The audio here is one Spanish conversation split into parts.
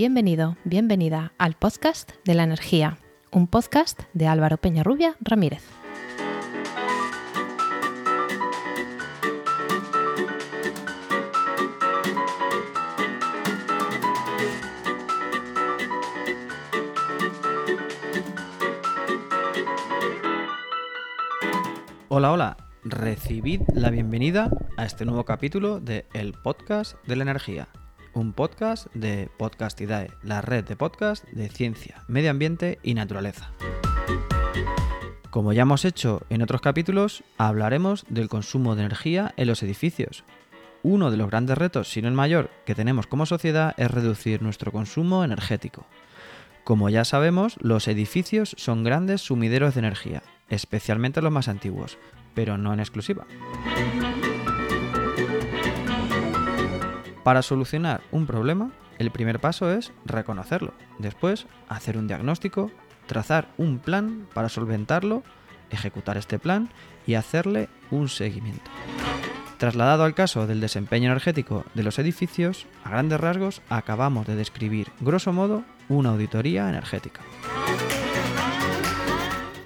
Bienvenido, bienvenida al Podcast de la Energía, un podcast de Álvaro Peñarrubia Ramírez. Hola, hola. Recibid la bienvenida a este nuevo capítulo de El Podcast de la Energía, un podcast de Podcastidae, la red de podcast de ciencia, medio ambiente y naturaleza. Como ya hemos hecho en otros capítulos, hablaremos del consumo de energía en los edificios. Uno de los grandes retos, si no el mayor, que tenemos como sociedad es reducir nuestro consumo energético. Como ya sabemos, los edificios son grandes sumideros de energía, especialmente los más antiguos, pero no en exclusiva. Para solucionar un problema, el primer paso es reconocerlo, después hacer un diagnóstico, trazar un plan para solventarlo, ejecutar este plan y hacerle un seguimiento. Trasladado al caso del desempeño energético de los edificios, a grandes rasgos acabamos de describir, grosso modo, una auditoría energética.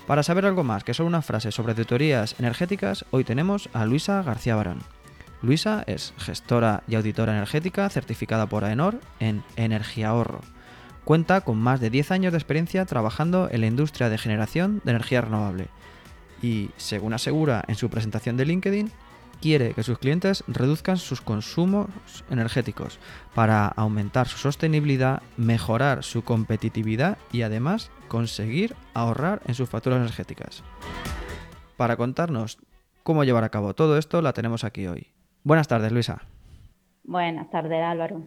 Para saber algo más que solo una frase sobre teorías energéticas, hoy tenemos a Luisa García Barón. Luisa es gestora y auditora energética certificada por AENOR en Energiahorro. Cuenta con más de 10 años de experiencia trabajando en la industria de generación de energía renovable y, según asegura en su presentación de LinkedIn, quiere que sus clientes reduzcan sus consumos energéticos para aumentar su sostenibilidad, mejorar su competitividad y, además, conseguir ahorrar en sus facturas energéticas. Para contarnos cómo llevar a cabo todo esto, la tenemos aquí hoy. Buenas tardes, Luisa. Buenas tardes, Álvaro.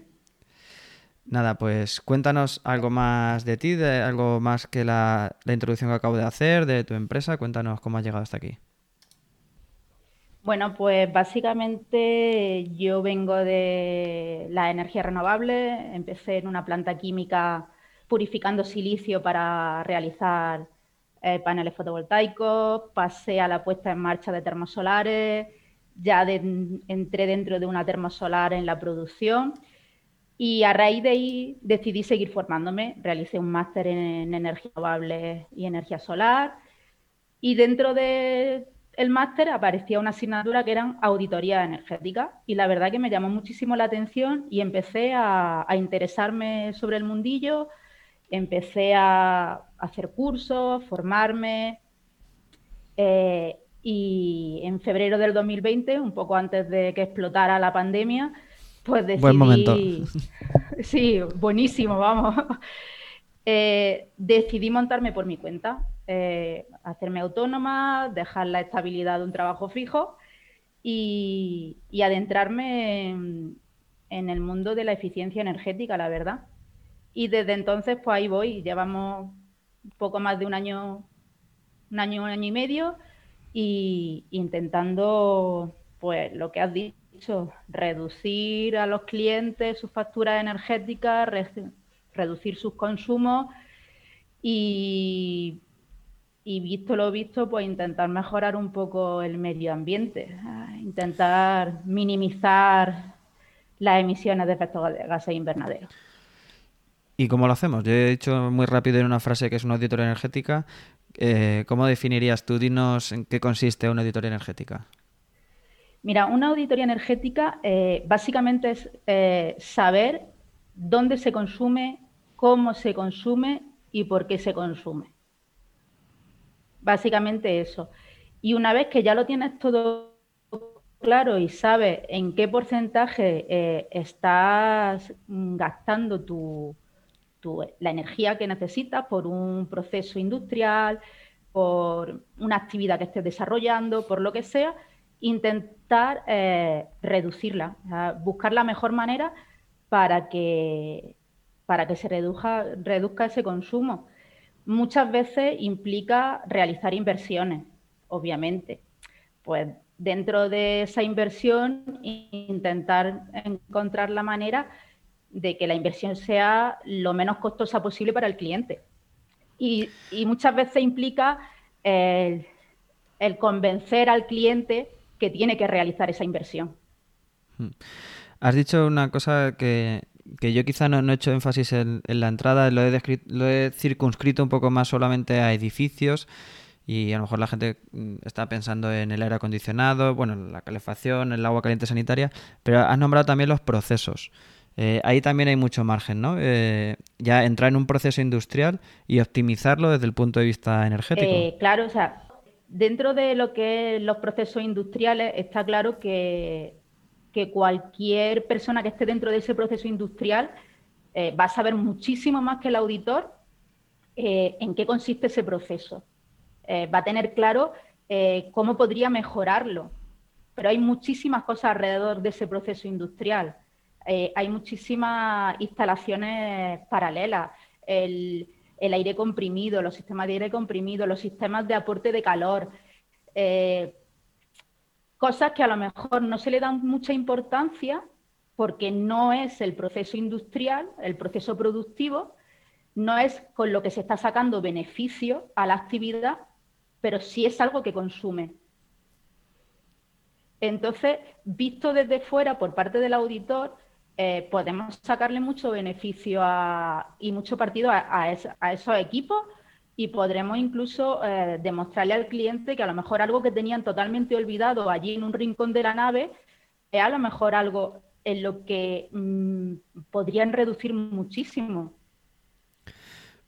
Nada, pues cuéntanos algo más de ti, algo más que la introducción que acabo de hacer, de tu empresa. Cuéntanos cómo has llegado hasta aquí. Bueno, pues básicamente yo vengo de la energía renovable. Empecé en una planta química purificando silicio para realizar paneles fotovoltaicos, pasé a la puesta en marcha de termosolares, entré dentro de una termosolar en la producción y a raíz de ahí decidí seguir formándome. Realicé un máster en energías renovables y energía solar y dentro del máster aparecía una asignatura que eran auditoría energética y la verdad que me llamó muchísimo la atención y empecé a interesarme sobre el mundillo. Empecé a hacer cursos, formarme y en febrero del 2020, un poco antes de que explotara la pandemia, pues decidí... Buen momento. Sí, buenísimo, vamos. Decidí montarme por mi cuenta, hacerme autónoma, dejar la estabilidad de un trabajo fijo y adentrarme en el mundo de la eficiencia energética, la verdad. Y desde entonces, pues ahí voy. Llevamos poco más de un año y medio, y intentando, pues lo que has dicho, reducir a los clientes sus facturas energéticas, reducir sus consumos y visto lo visto, pues intentar mejorar un poco el medio ambiente, intentar minimizar las emisiones de efectos de gases invernaderos. ¿Y cómo lo hacemos? Yo he dicho muy rápido en una frase que es una auditoría energética. ¿Cómo definirías tú? Dinos en qué consiste una auditoría energética. Mira, una auditoría energética básicamente es saber dónde se consume, cómo se consume y por qué se consume. Básicamente eso. Y una vez que ya lo tienes todo claro y sabes en qué porcentaje estás gastando la energía que necesitas por un proceso industrial, por una actividad que estés desarrollando, por lo que sea, intentar reducirla, o sea, buscar la mejor manera para que se reduzca ese consumo. Muchas veces implica realizar inversiones, obviamente. Pues dentro de esa inversión intentar encontrar la manera de que la inversión sea lo menos costosa posible para el cliente. Y muchas veces implica el convencer al cliente que tiene que realizar esa inversión. Has dicho una cosa que que yo quizá no he hecho énfasis en la entrada, lo he circunscrito un poco más solamente a edificios, y a lo mejor la gente está pensando en el aire acondicionado, bueno, en la calefacción, en el agua caliente sanitaria, pero has nombrado también los procesos. Ahí también hay mucho margen, ¿no? Ya entrar en un proceso industrial y optimizarlo desde el punto de vista energético. Claro, o sea, dentro de lo que es los procesos industriales está claro que cualquier persona que esté dentro de ese proceso industrial va a saber muchísimo más que el auditor en qué consiste ese proceso. Va a tener claro cómo podría mejorarlo, pero hay muchísimas cosas alrededor de ese proceso industrial. Hay muchísimas instalaciones paralelas, el aire comprimido, los sistemas de aire comprimido, los sistemas de aporte de calor, cosas que a lo mejor no se le dan mucha importancia porque no es el proceso industrial, el proceso productivo, no es con lo que se está sacando beneficio a la actividad, pero sí es algo que consume. Entonces, visto desde fuera por parte del auditor, podemos sacarle mucho beneficio y mucho partido a esos equipos, y podremos incluso demostrarle al cliente que a lo mejor algo que tenían totalmente olvidado allí en un rincón de la nave es a lo mejor algo en lo que podrían reducir muchísimo.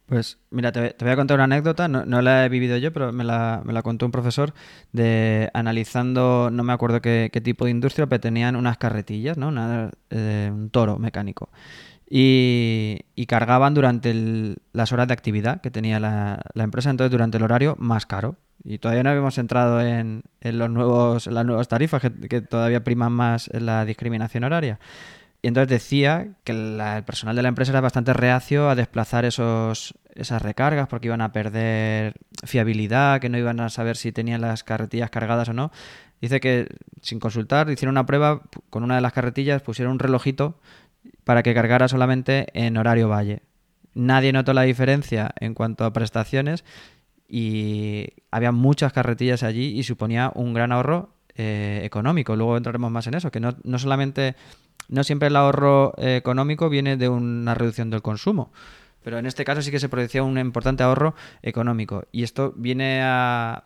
Pues mira, te voy a contar una anécdota, no la he vivido yo, pero me la contó un profesor analizando, no me acuerdo qué tipo de industria, pero tenían unas carretillas, ¿no? Un toro mecánico. Y cargaban durante las horas de actividad que tenía la empresa, entonces durante el horario más caro. Y todavía no habíamos entrado en las nuevas tarifas que todavía priman más la discriminación horaria. Y entonces decía que el personal de la empresa era bastante reacio a desplazar esas recargas porque iban a perder fiabilidad, que no iban a saber si tenían las carretillas cargadas o no. Dice que sin consultar hicieron una prueba con una de las carretillas, pusieron un relojito para que cargara solamente en horario valle. Nadie notó la diferencia en cuanto a prestaciones y había muchas carretillas allí y suponía un gran ahorro económico. Luego entraremos más en eso, que no siempre el ahorro económico viene de una reducción del consumo, pero en este caso sí que se producía un importante ahorro económico. Y esto viene a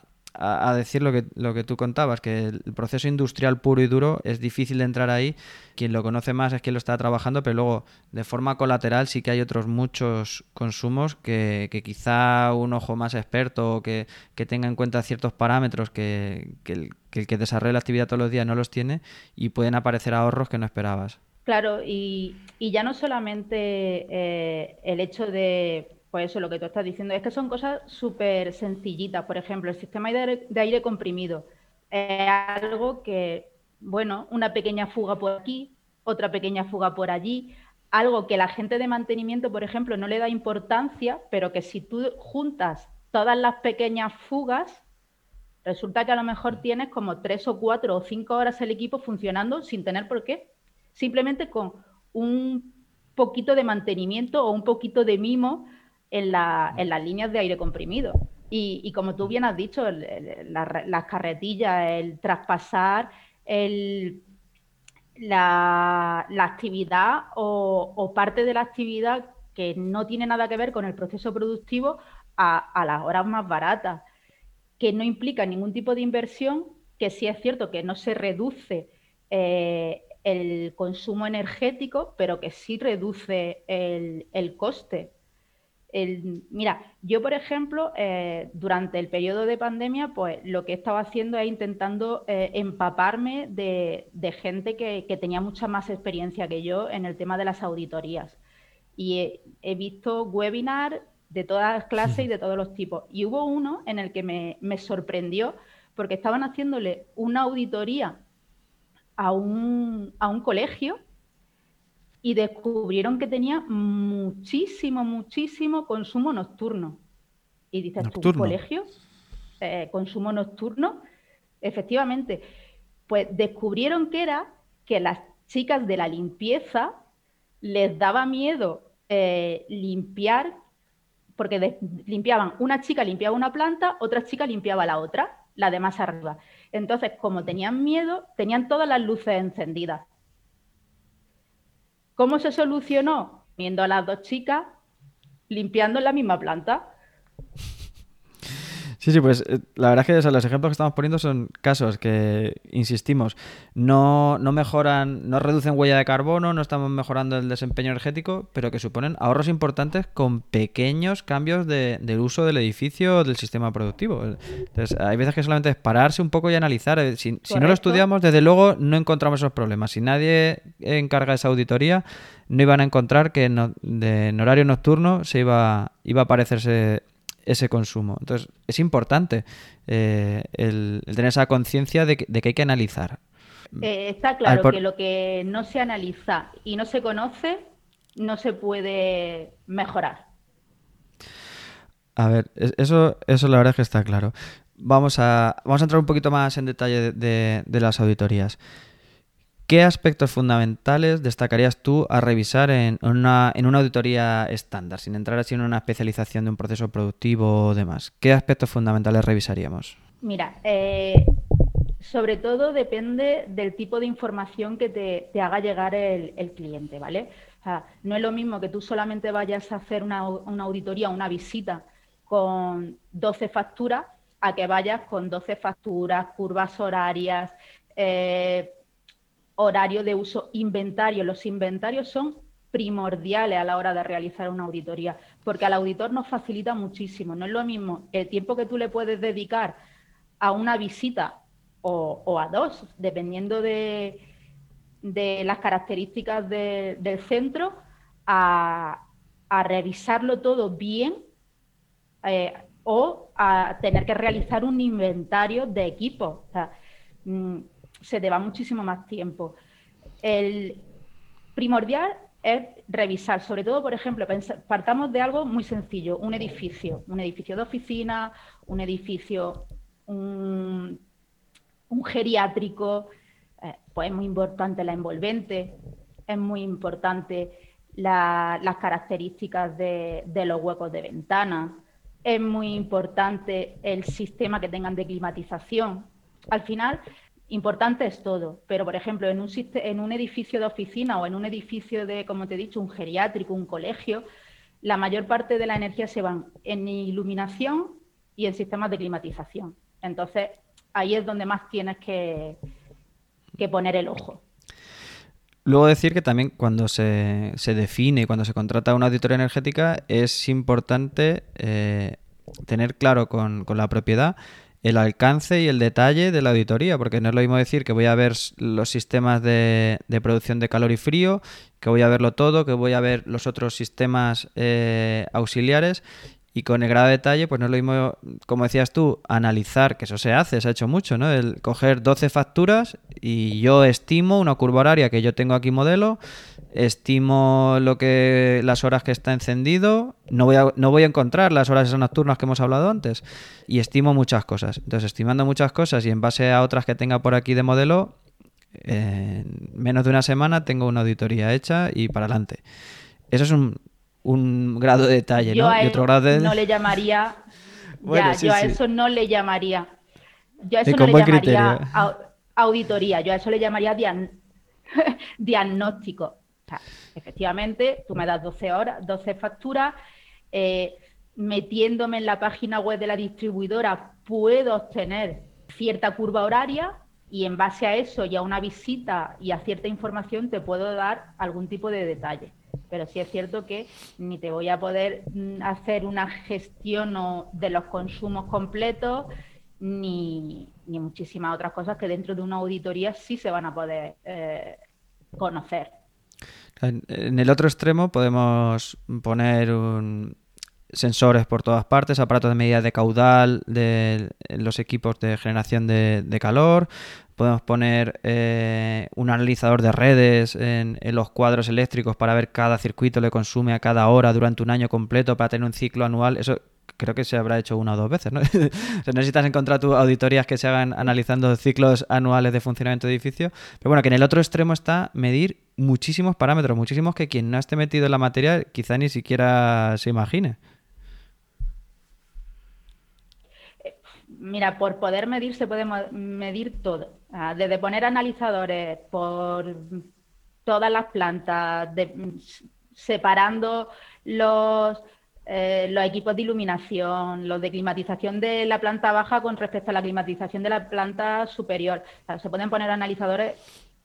decir lo que tú contabas, que el proceso industrial puro y duro es difícil de entrar ahí. Quien lo conoce más es quien lo está trabajando, pero luego de forma colateral sí que hay otros muchos consumos que quizá un ojo más experto o que tenga en cuenta ciertos parámetros que el que desarrolla la actividad todos los días no los tiene, y pueden aparecer ahorros que no esperabas. Claro, y ya no solamente el hecho de, pues eso, lo que tú estás diciendo, es que son cosas súper sencillitas. Por ejemplo, el sistema de aire comprimido es algo que, bueno, una pequeña fuga por aquí, otra pequeña fuga por allí, algo que la gente de mantenimiento, por ejemplo, no le da importancia, pero que si tú juntas todas las pequeñas fugas, resulta que a lo mejor tienes como 3 o 4 o 5 horas el equipo funcionando sin tener por qué. Simplemente con un poquito de mantenimiento o un poquito de mimo en las líneas de aire comprimido. Y como tú bien has dicho, las carretillas, el traspasar la actividad o parte de la actividad que no tiene nada que ver con el proceso productivo a las horas más baratas, que no implica ningún tipo de inversión, que sí es cierto que no se reduce el consumo energético, pero que sí reduce el coste. Mira, yo, por ejemplo, durante el periodo de pandemia, pues lo que he estado haciendo es intentando empaparme de gente que tenía mucha más experiencia que yo en el tema de las auditorías. Y he visto webinars de todas las clases y de todos los tipos. Y hubo uno en el que me sorprendió porque estaban haciéndole una auditoría a un colegio y descubrieron que tenía muchísimo consumo nocturno. Y dices, ¿tu colegio? ¿Consumo nocturno? Efectivamente. Pues descubrieron que era que las chicas de la limpieza les daba miedo limpiar, porque limpiaban, una chica limpiaba una planta, otra chica limpiaba la otra, la de más arriba. Entonces, como tenían miedo, tenían todas las luces encendidas. ¿Cómo se solucionó? Viendo a las dos chicas limpiando en la misma planta. Sí, pues la verdad es que, o sea, los ejemplos que estamos poniendo son casos que, insistimos, no mejoran, no reducen huella de carbono, no estamos mejorando el desempeño energético, pero que suponen ahorros importantes con pequeños cambios del uso del edificio, del sistema productivo. Entonces, hay veces que solamente es pararse un poco y analizar. Si no lo estudiamos, desde luego no encontramos esos problemas. Si nadie encarga esa auditoría, no iban a encontrar que en horario nocturno se iba a parecerse ese consumo. Entonces, es importante el tener esa conciencia de que hay que analizar. Está claro que lo que no se analiza y no se conoce, no se puede mejorar. A ver, eso la verdad es que está claro. Vamos a entrar un poquito más en detalle de las auditorías. ¿Qué aspectos fundamentales destacarías tú a revisar en una auditoría estándar, sin entrar así en una especialización de un proceso productivo o demás? ¿Qué aspectos fundamentales revisaríamos? Mira, sobre todo depende del tipo de información que te haga llegar el cliente, ¿vale? O sea, no es lo mismo que tú solamente vayas a hacer una auditoría, una visita con 12 facturas, a que vayas con 12 facturas, curvas horarias, horario de uso, inventario. Los inventarios son primordiales a la hora de realizar una auditoría, porque al auditor nos facilita muchísimo. No es lo mismo el tiempo que tú le puedes dedicar a una visita o a dos, dependiendo de las características del centro, a revisarlo todo bien o a tener que realizar un inventario de equipos. O sea, se te va muchísimo más tiempo. El primordial es revisar, sobre todo, por ejemplo, partamos de algo muy sencillo, un edificio de oficina, un edificio, un geriátrico, pues es muy importante la envolvente, es muy importante las características de los huecos de ventana, es muy importante el sistema que tengan de climatización. Al final, importante es todo, pero por ejemplo en un edificio de oficina o en un edificio de, como te he dicho, un geriátrico, un colegio, la mayor parte de la energía se van en iluminación y en sistemas de climatización. Entonces, ahí es donde más tienes que poner el ojo. Luego decir que también cuando se define, cuando se contrata una auditoría energética, es importante tener claro con la propiedad el alcance y el detalle de la auditoría, porque no es lo mismo decir que voy a ver los sistemas de producción de calor y frío, que voy a verlo todo, que voy a ver los otros sistemas auxiliares, y con el grado de detalle, pues no es lo mismo, como decías tú, analizar, que eso se ha hecho mucho, ¿no? El coger 12 facturas y yo estimo una curva horaria que yo tengo aquí modelo, estimo las horas que está encendido, no voy a encontrar las horas esas nocturnas que hemos hablado antes, y estimo muchas cosas. Entonces, estimando muchas cosas y en base a otras que tenga por aquí de modelo, en menos de una semana tengo una auditoría hecha y para adelante. Eso es un grado de detalle, ¿no? Y otro grado de... no le llamaría... bueno, ya, sí, yo a eso no le llamaría... Yo a eso no le llamaría auditoría, yo a eso le llamaría diagnóstico. O sea, efectivamente, tú me das 12 horas, 12 facturas, metiéndome en la página web de la distribuidora puedo obtener cierta curva horaria y en base a eso y a una visita y a cierta información te puedo dar algún tipo de detalle. Pero sí es cierto que ni te voy a poder hacer una gestión de los consumos completos ni muchísimas otras cosas que dentro de una auditoría sí se van a poder conocer. En el otro extremo podemos poner sensores por todas partes, aparatos de medida de caudal de los equipos de generación de calor, podemos poner un analizador de redes en los cuadros eléctricos para ver cada circuito le consume a cada hora durante un año completo para tener un ciclo anual. Eso creo que se habrá hecho una o dos veces, ¿no? O sea, necesitas encontrar tus auditorías que se hagan analizando ciclos anuales de funcionamiento de edificio. Pero bueno, que en el otro extremo está medir muchísimos parámetros, muchísimos que quien no esté metido en la materia quizá ni siquiera se imagine. Mira, por poder medir se puede medir todo. Desde poner analizadores por todas las plantas, separando los equipos de iluminación, los de climatización de la planta baja con respecto a la climatización de la planta superior. O sea, se pueden poner analizadores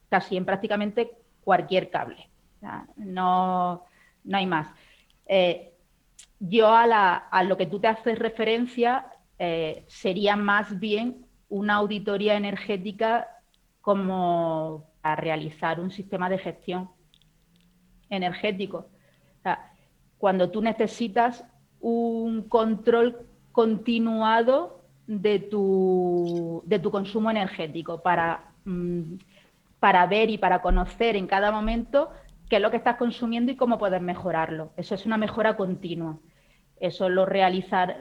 casi en prácticamente cualquier cable. O sea, no hay más. Yo a lo que tú te haces referencia sería más bien una auditoría energética como a realizar un sistema de gestión energético. O sea, cuando tú necesitas un control continuado de tu consumo energético para ver y para conocer en cada momento qué es lo que estás consumiendo y cómo puedes mejorarlo. Eso es una mejora continua. Eso lo realizan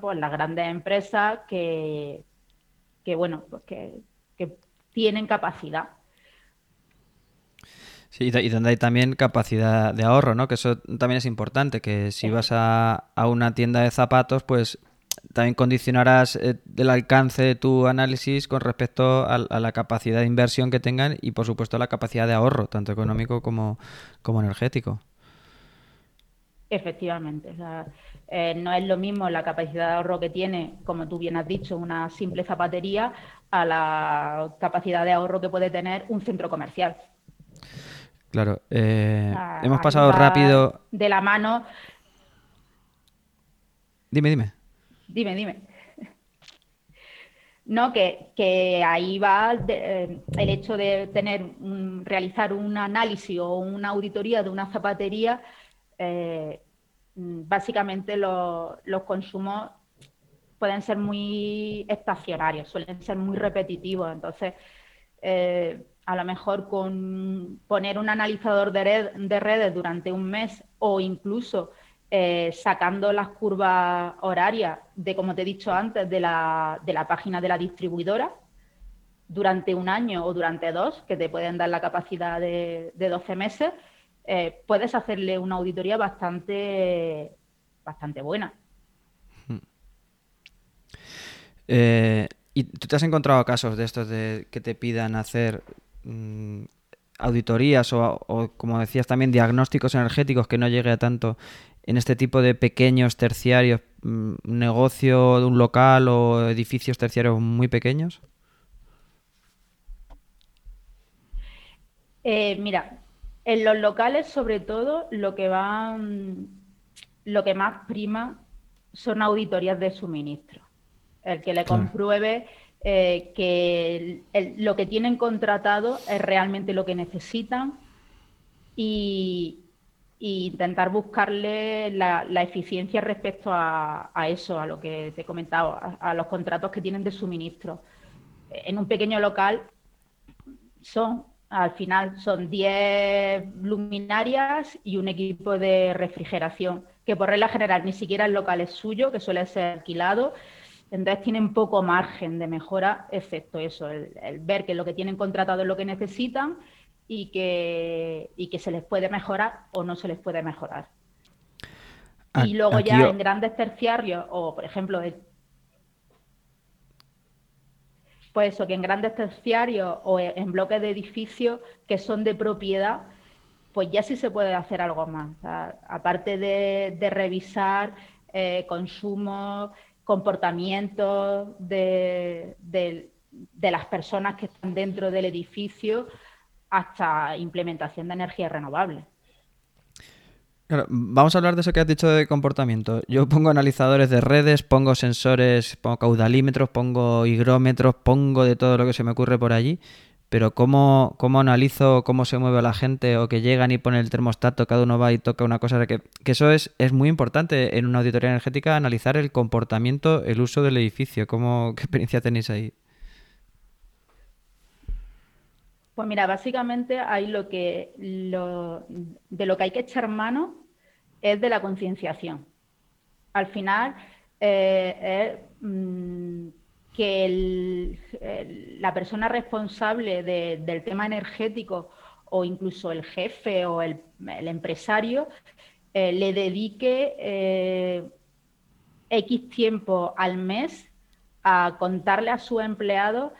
pues, las grandes empresas que tienen capacidad. Sí, y donde hay también capacidad de ahorro, ¿no? Que eso también es importante, que si vas a una tienda de zapatos, pues también condicionarás el alcance de tu análisis con respecto a la capacidad de inversión que tengan y, por supuesto, la capacidad de ahorro, tanto económico como energético. Efectivamente. O sea, no es lo mismo la capacidad de ahorro que tiene, como tú bien has dicho, una simple zapatería a la capacidad de ahorro que puede tener un centro comercial. Claro, hemos pasado rápido... De la mano... Dime. No, que ahí va el hecho de realizar un análisis o una auditoría de una zapatería, básicamente los consumos pueden ser muy estacionarios, suelen ser muy repetitivos, entonces... a lo mejor con poner un analizador de redes durante un mes o incluso sacando las curvas horarias de, como te he dicho antes, de la página de la distribuidora durante un año o durante 2, que te pueden dar la capacidad de 12 meses, puedes hacerle una auditoría bastante buena. ¿Y tú te has encontrado casos de estos de que te pidan hacer auditorías o, como decías también, diagnósticos energéticos que no llegue a tanto en este tipo de pequeños terciarios, negocio de un local o edificios terciarios muy pequeños? Mira, en los locales, sobre todo, lo que más prima son auditorías de suministro. El que le compruebe que lo que tienen contratado es realmente lo que necesitan y intentar buscarle la eficiencia respecto a eso, a lo que te he comentado, a los contratos que tienen de suministro. En un pequeño local son 10 luminarias y un equipo de refrigeración, que por regla general ni siquiera el local es suyo, que suele ser alquilado. Entonces tienen poco margen de mejora, excepto eso, el ver que lo que tienen contratado es lo que necesitan y que se les puede mejorar o no se les puede mejorar. Y luego ya en grandes terciarios, o por ejemplo, pues eso, que en grandes terciarios o en bloques de edificios que son de propiedad, pues ya sí se puede hacer algo más. O sea, aparte de revisar consumo, comportamientos de las personas que están dentro del edificio hasta implementación de energía renovable. Claro, vamos a hablar de eso que has dicho de comportamiento. Yo pongo analizadores de redes, pongo sensores, pongo caudalímetros, pongo higrómetros, pongo de todo lo que se me ocurre por allí, pero ¿cómo analizo cómo se mueve la gente o que llegan y ponen el termostato, cada uno va y toca una cosa? Que eso es muy importante en una auditoría energética, analizar el comportamiento, el uso del edificio. ¿Qué experiencia tenéis ahí? Pues mira, básicamente hay de lo que hay que echar mano es de la concienciación. Al final que la persona responsable del tema energético o incluso el jefe o el empresario le dedique X tiempo al mes a contarle a su empleado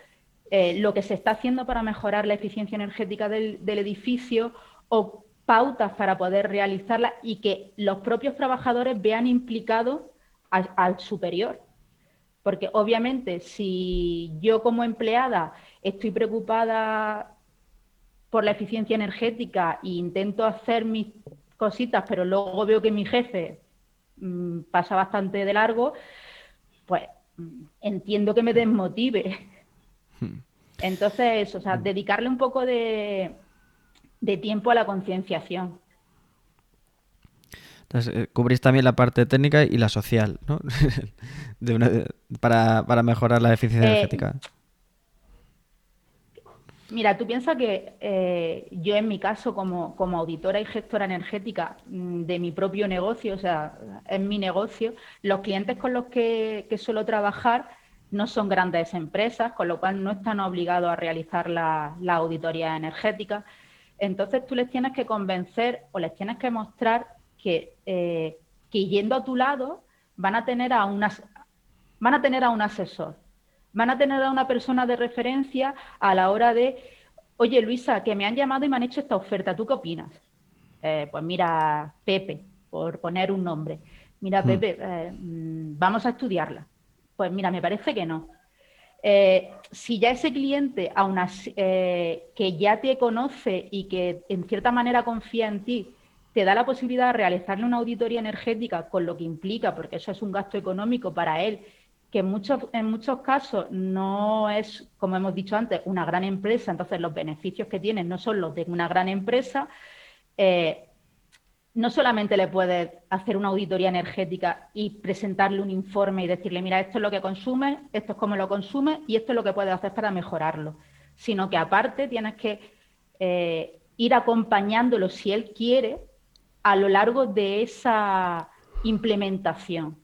lo que se está haciendo para mejorar la eficiencia energética del edificio, o pautas para poder realizarla, y que los propios trabajadores vean implicado al superior. Porque obviamente si yo como empleada estoy preocupada por la eficiencia energética e intento hacer mis cositas, pero luego veo que mi jefe pasa bastante de largo, pues entiendo que me desmotive. Entonces eso, o sea, dedicarle un poco de tiempo a la concienciación. Entonces, cubrís también la parte técnica y la social, ¿no? para mejorar la eficiencia energética. Mira, tú piensas que yo en mi caso, como auditora y gestora energética de mi propio negocio, o sea, en mi negocio, los clientes con los que suelo trabajar no son grandes empresas, con lo cual no están obligados a realizar la auditoría energética. Entonces tú les tienes que convencer o les tienes que mostrar que yendo a tu lado van a tener a un asesor, van a tener a una persona de referencia a la hora de, oye, Luisa, que me han llamado y me han hecho esta oferta, ¿tú qué opinas? Pues mira, Pepe, por poner un nombre, mira, Pepe, vamos a estudiarla. Pues mira, me parece que no. Si ya ese cliente, aún así, que ya te conoce y que en cierta manera confía en ti, te da la posibilidad de realizarle una auditoría energética con lo que implica, porque eso es un gasto económico para él, que en muchos casos no es, como hemos dicho antes, una gran empresa, entonces los beneficios que tiene no son los de una gran empresa. No solamente le puedes hacer una auditoría energética y presentarle un informe y decirle, mira, esto es lo que consumes, esto es cómo lo consumes y esto es lo que puedes hacer para mejorarlo, sino que aparte tienes que ir acompañándolo, si él quiere, a lo largo de esa implementación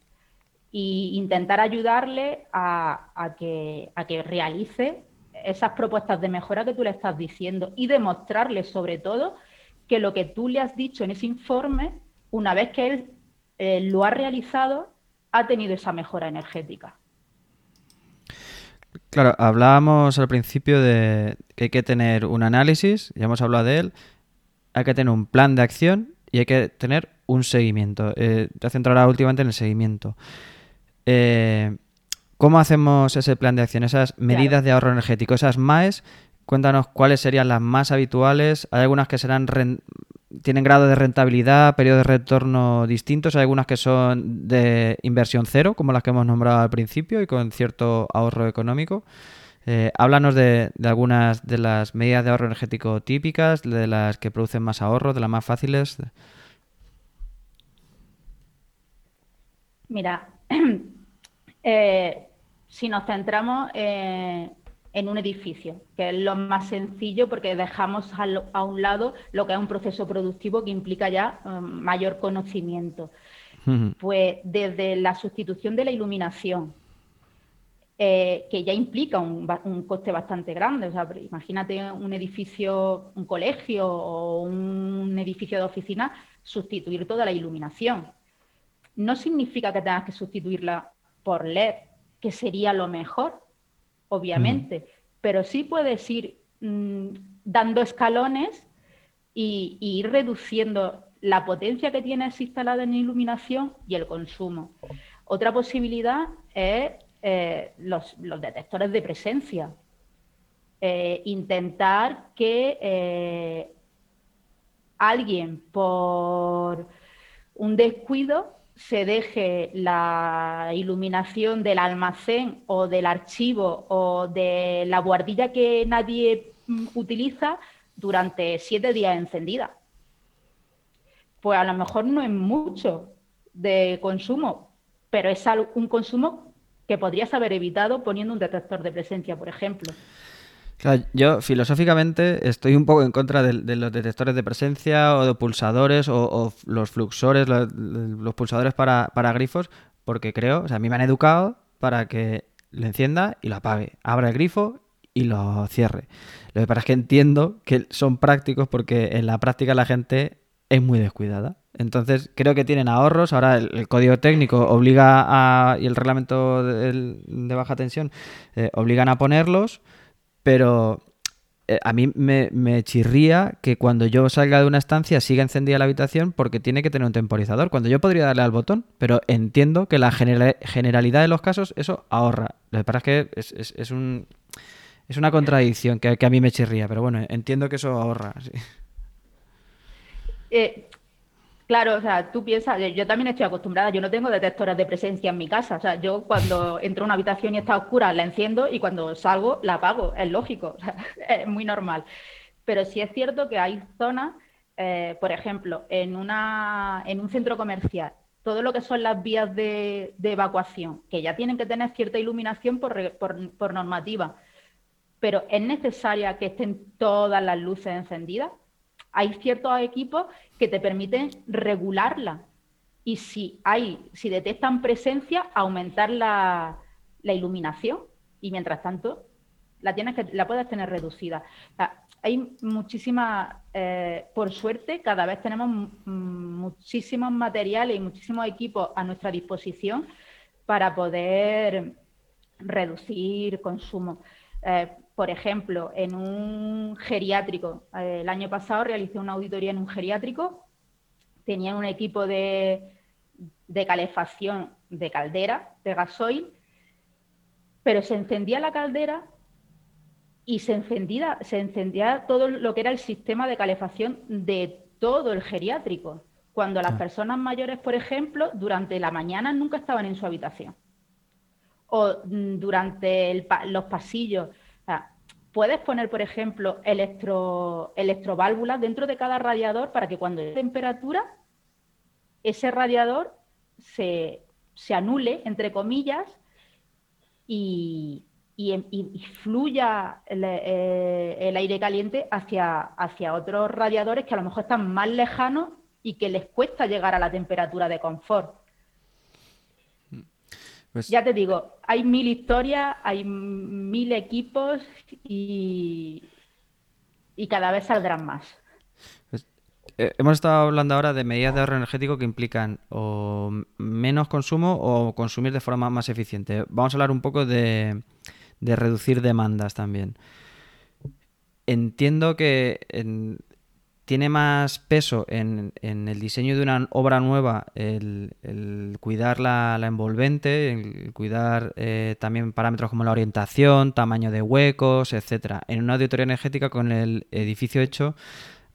e intentar ayudarle a que realice esas propuestas de mejora que tú le estás diciendo, y demostrarle sobre todo que lo que tú le has dicho en ese informe, una vez que él lo ha realizado, ha tenido esa mejora energética. Claro, hablábamos al principio de que hay que tener un análisis, ya hemos hablado de él, hay que tener un plan de acción y hay que tener un seguimiento. Te has centrado últimamente en el seguimiento. ¿Cómo hacemos ese plan de acción, esas medidas de ahorro energético, esas MAEs? Cuéntanos cuáles serían las más habituales. Hay algunas que serán tienen grado de rentabilidad, periodos de retorno distintos. Hay algunas que son de inversión cero, como las que hemos nombrado al principio, y con cierto ahorro económico. Háblanos de algunas de las medidas de ahorro energético típicas, de las que producen más ahorro, de las más fáciles. Mira, si nos centramos en un edificio, que es lo más sencillo porque dejamos a un lado lo que es un proceso productivo que implica ya mayor conocimiento. Uh-huh. Pues desde la sustitución de la iluminación, que ya implica un coste bastante grande. O sea, imagínate un edificio, un colegio o un edificio de oficina, sustituir toda la iluminación. No significa que tengas que sustituirla por LED, que sería lo mejor, obviamente, pero sí puedes ir dando escalones y ir reduciendo la potencia que tienes instalada en iluminación y el consumo. Otra posibilidad es los detectores de presencia. Intentar que alguien, por un descuido, se deje la iluminación del almacén o del archivo o de la buhardilla que nadie utiliza durante 7 días encendida. Pues a lo mejor no es mucho de consumo, pero es un consumo que podrías haber evitado poniendo un detector de presencia, por ejemplo. Claro, yo filosóficamente estoy un poco en contra de los detectores de presencia o de pulsadores o los fluxores, los pulsadores para grifos, porque creo, o sea, a mí me han educado para que lo encienda y lo apague, abra el grifo y lo cierre. Lo que pasa es que entiendo que son prácticos porque en la práctica la gente es muy descuidada. Entonces creo que tienen ahorros. Ahora el Código Técnico obliga y el reglamento de baja tensión obligan a ponerlos. pero a mí me chirría que cuando yo salga de una estancia siga encendida la habitación porque tiene que tener un temporizador, cuando yo podría darle al botón, pero entiendo que la generalidad de los casos eso ahorra. Lo que pasa es que es una contradicción que a mí me chirría, pero bueno, entiendo que eso ahorra. Sí. Claro, o sea, tú piensas, yo también estoy acostumbrada, yo no tengo detectores de presencia en mi casa, o sea, yo cuando entro a una habitación y está oscura la enciendo y cuando salgo la apago, es lógico, o sea, es muy normal. Pero sí es cierto que hay zonas, por ejemplo, en un centro comercial, todo lo que son las vías de evacuación, que ya tienen que tener cierta iluminación por normativa, pero ¿es necesaria que estén todas las luces encendidas? Hay ciertos equipos que te permiten regularla y si detectan presencia, aumentar la iluminación y mientras tanto la puedes tener reducida. O sea, hay muchísimas, por suerte, cada vez tenemos muchísimos materiales y muchísimos equipos a nuestra disposición para poder reducir consumo. Por ejemplo, en un geriátrico, el año pasado realicé una auditoría en un geriátrico, tenían un equipo de calefacción de caldera, de gasoil, pero se encendía la caldera y se encendía todo lo que era el sistema de calefacción de todo el geriátrico, cuando las personas mayores, por ejemplo, durante la mañana nunca estaban en su habitación. O durante los pasillos. O sea, puedes poner, por ejemplo, electroválvulas dentro de cada radiador para que cuando haya temperatura, ese radiador se anule, entre comillas, y fluya el aire caliente hacia otros radiadores que a lo mejor están más lejanos y que les cuesta llegar a la temperatura de confort. Pues, ya te digo, hay mil historias, hay mil equipos y cada vez saldrán más. Pues, hemos estado hablando ahora de medidas de ahorro energético que implican o menos consumo o consumir de forma más eficiente. Vamos a hablar un poco de reducir demandas también. Entiendo que tiene más peso en el diseño de una obra nueva el cuidar la envolvente, el cuidar también parámetros como la orientación, tamaño de huecos, etcétera. En una auditoría energética con el edificio hecho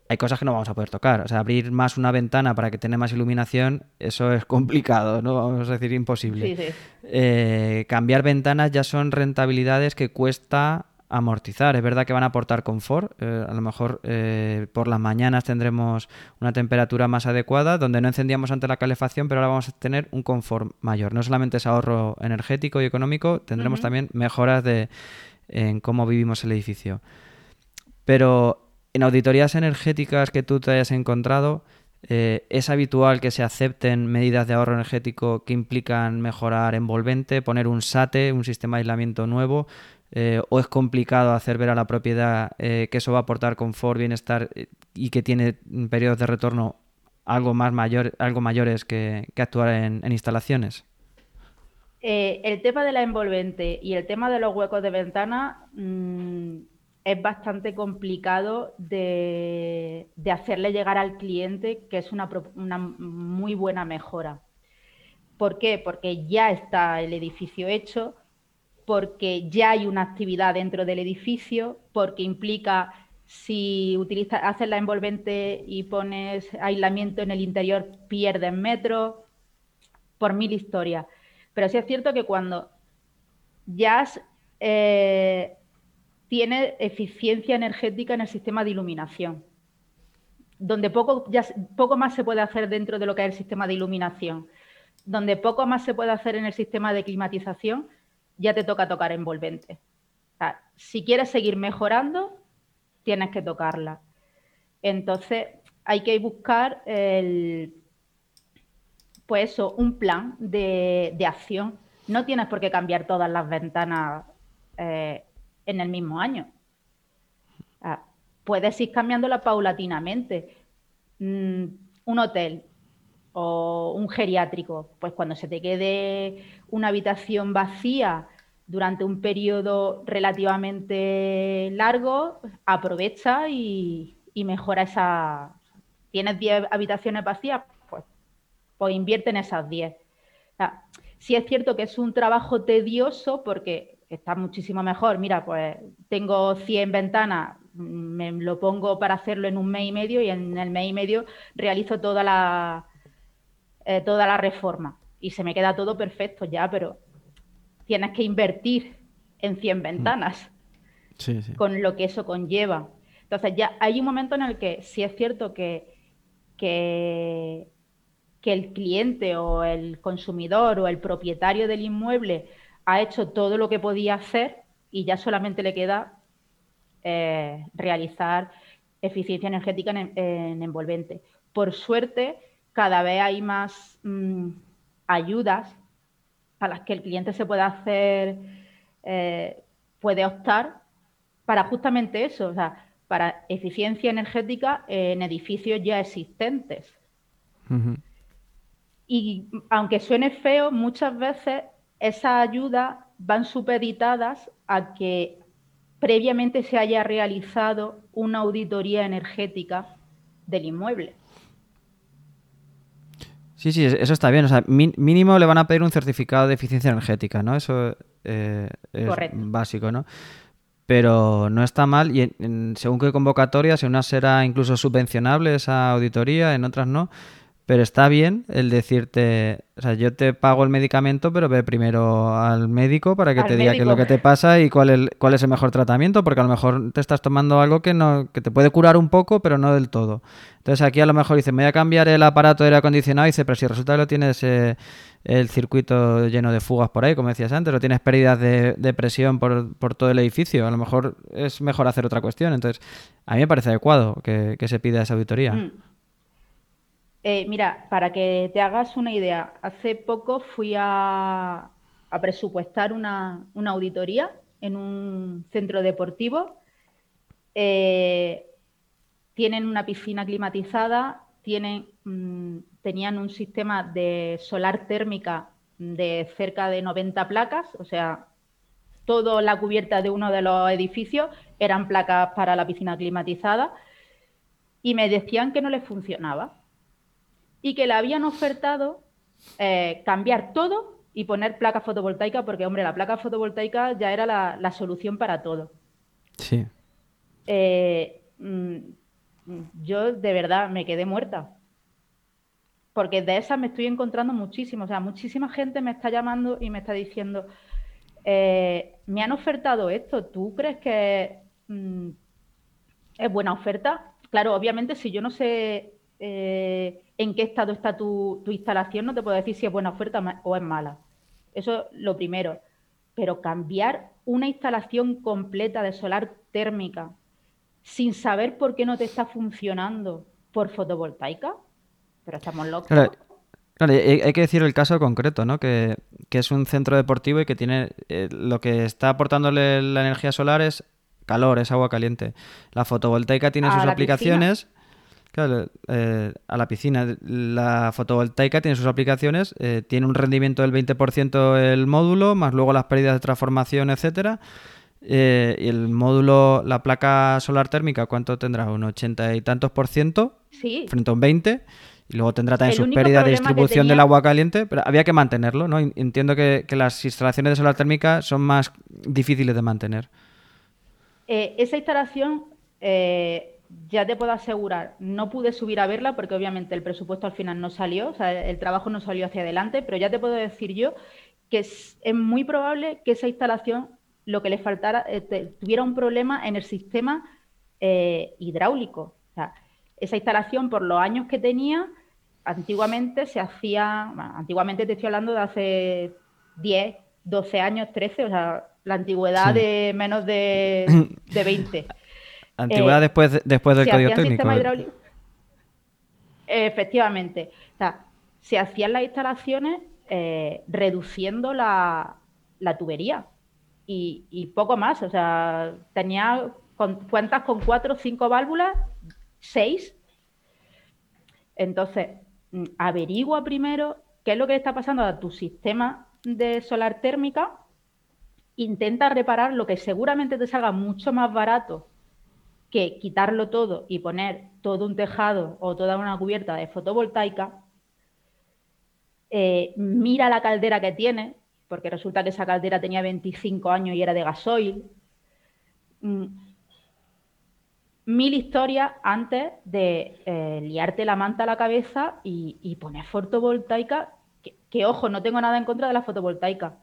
hay cosas que no vamos a poder tocar. O sea, abrir más una ventana para que tenga más iluminación, eso es complicado, ¿no? Vamos a decir imposible. Sí, sí. Cambiar ventanas ya son rentabilidades que cuesta amortizar. Es verdad que van a aportar confort, a lo mejor por las mañanas tendremos una temperatura más adecuada, donde no encendíamos antes la calefacción, pero ahora vamos a tener un confort mayor. No solamente es ahorro energético y económico, tendremos también mejoras en cómo vivimos el edificio. Pero en auditorías energéticas que tú te hayas encontrado, ¿es habitual que se acepten medidas de ahorro energético que implican mejorar envolvente, poner un SATE, un sistema de aislamiento nuevo? ¿O es complicado hacer ver a la propiedad que eso va a aportar confort, bienestar y que tiene periodos de retorno algo mayores que actuar en instalaciones? El tema de la envolvente y el tema de los huecos de ventana es bastante complicado de hacerle llegar al cliente, que es una muy buena mejora. ¿Por qué? Porque ya está el edificio hecho, porque ya hay una actividad dentro del edificio, porque implica, si haces la envolvente y pones aislamiento en el interior, pierdes metros, por mil historias. Pero sí es cierto que cuando ya tiene eficiencia energética en el sistema de iluminación, donde poco más se puede hacer dentro de lo que es el sistema de iluminación, donde poco más se puede hacer en el sistema de climatización, ya te toca tocar envolvente. O sea, si quieres seguir mejorando, tienes que tocarla. Entonces, hay que buscar un plan de acción. No tienes por qué cambiar todas las ventanas en el mismo año. O sea, puedes ir cambiándola paulatinamente. Un hotel o un geriátrico, pues cuando se te quede una habitación vacía durante un periodo relativamente largo, aprovecha y mejora esa. Tienes 10 habitaciones vacías, pues invierte en esas 10. O sea, sí es cierto que es un trabajo tedioso porque está muchísimo mejor. Mira, pues tengo 100 ventanas, me lo pongo para hacerlo en un mes y medio y en el mes y medio realizo toda la reforma y se me queda todo perfecto ya, pero tienes que invertir en 100 ventanas, sí, sí, con lo que eso conlleva. Entonces ya hay un momento en el que sí es cierto que el cliente o el consumidor o el propietario del inmueble ha hecho todo lo que podía hacer y ya solamente le queda realizar eficiencia energética en envolvente. Por suerte, cada vez hay más ayudas a las que el cliente se puede hacer, puede optar para justamente eso, o sea, para eficiencia energética en edificios ya existentes. Uh-huh. Y aunque suene feo, muchas veces esas ayudas van supeditadas a que previamente se haya realizado una auditoría energética del inmueble. Sí, sí, eso está bien. O sea, mínimo le van a pedir un certificado de eficiencia energética, ¿no? Eso es correcto, básico, ¿no? Pero no está mal y según qué convocatorias, en unas será incluso subvencionable esa auditoría, en otras no. Pero está bien el decirte, o sea, yo te pago el medicamento, pero ve primero al médico para que te diga qué es lo que te pasa y cuál es el mejor tratamiento, porque a lo mejor te estás tomando algo que te puede curar un poco, pero no del todo. Entonces aquí a lo mejor dices, me voy a cambiar el aparato de aire acondicionado, y dice, pero si resulta que lo tienes el circuito lleno de fugas por ahí, como decías antes, o tienes pérdidas de presión por todo el edificio, a lo mejor es mejor hacer otra cuestión. Entonces a mí me parece adecuado que se pida esa auditoría. Mira, para que te hagas una idea, hace poco fui a presupuestar una auditoría en un centro deportivo. Tienen una piscina climatizada, tenían un sistema de solar térmica de cerca de 90 placas, o sea, toda la cubierta de uno de los edificios eran placas para la piscina climatizada y me decían que no les funcionaba. Y que le habían ofertado cambiar todo y poner placa fotovoltaica, porque, hombre, la placa fotovoltaica ya era la solución para todo. Sí. Yo, de verdad, me quedé muerta. Porque de esas me estoy encontrando muchísimo. O sea, muchísima gente me está llamando y me está diciendo, me han ofertado esto, ¿tú crees que es buena oferta? Claro, obviamente, si yo no sé en qué estado está tu instalación, no te puedo decir si es buena oferta o es mala. Eso es lo primero. Pero cambiar una instalación completa de solar térmica sin saber por qué no te está funcionando por fotovoltaica, pero estamos locos. Claro, hay que decir el caso concreto, ¿no? Que es un centro deportivo y que tiene lo que está aportándole la energía solar es calor, es agua caliente. La fotovoltaica tiene sus aplicaciones. Piscina. Claro, a la piscina. La fotovoltaica tiene sus aplicaciones, tiene un rendimiento del 20% el módulo, más luego las pérdidas de transformación, etcétera. Y el módulo, la placa solar térmica, ¿cuánto tendrá? Un 80 y tantos %, sí, frente a un 20%. Y luego tendrá también sus pérdidas de distribución del agua caliente, pero había que mantenerlo, ¿no? Entiendo que las instalaciones de solar térmica son más difíciles de mantener. Esa instalación... Ya te puedo asegurar, no pude subir a verla porque obviamente el presupuesto al final no salió, o sea, el trabajo no salió hacia adelante, pero ya te puedo decir yo que es muy probable que esa instalación lo que le faltara, tuviera un problema en el sistema hidráulico. O sea, esa instalación por los años que tenía, antiguamente se hacía, bueno, antiguamente te estoy hablando de hace 10, 12 años, 13, o sea, la antigüedad, sí, de menos de 20. Antigüedad después del Código Técnico. Efectivamente. O sea, se hacían las instalaciones reduciendo la tubería y poco más. O sea, tenía cuentas con 4 o 5 válvulas, 6. Entonces, averigua primero qué es lo que está pasando a tu sistema de solar térmica intenta reparar lo que seguramente te salga mucho más barato que quitarlo todo y poner todo un tejado o toda una cubierta de fotovoltaica. Mira la caldera que tiene, porque resulta que esa caldera tenía 25 años y era de gasoil. Mil historias antes de liarte la manta a la cabeza y poner fotovoltaica, que ojo, no tengo nada en contra de la fotovoltaica.